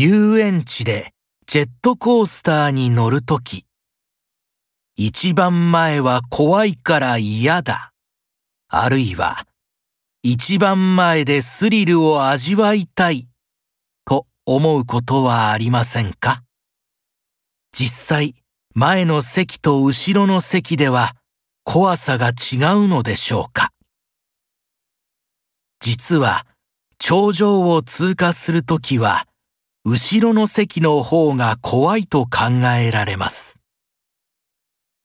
遊園地でジェットコースターに乗るとき、一番前は怖いから嫌だ。あるいは、一番前でスリルを味わいたいと思うことはありませんか？実際、前の席と後ろの席では怖さが違うのでしょうか？実は、頂上を通過するときは、後ろの席の方が怖いと考えられます。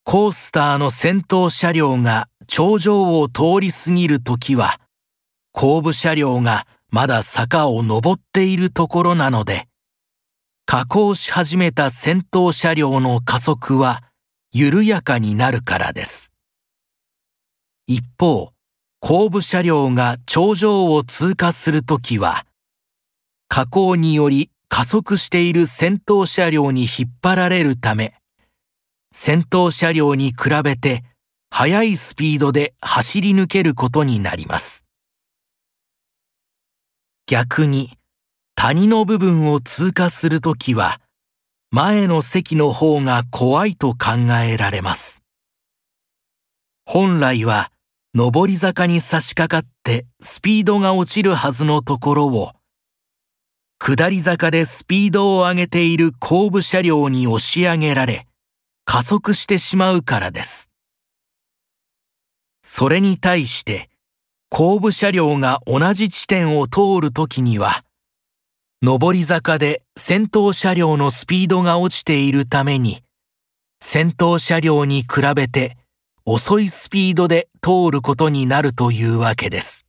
コースターの先頭車両が頂上を通り過ぎるときは、後部車両がまだ坂を上っているところなので、下降し始めた先頭車両の加速は緩やかになるからです。一方、後部車両が頂上を通過するときは、下降により加速している先頭車両に引っ張られるため、先頭車両に比べて速いスピードで走り抜けることになります。逆に、谷の部分を通過するときは、前の席の方が怖いと考えられます。本来は、上り坂に差し掛かってスピードが落ちるはずのところを、下り坂でスピードを上げている後部車両に押し上げられ、加速してしまうからです。それに対して、後部車両が同じ地点を通るときには、上り坂で先頭車両のスピードが落ちているために、先頭車両に比べて遅いスピードで通ることになるというわけです。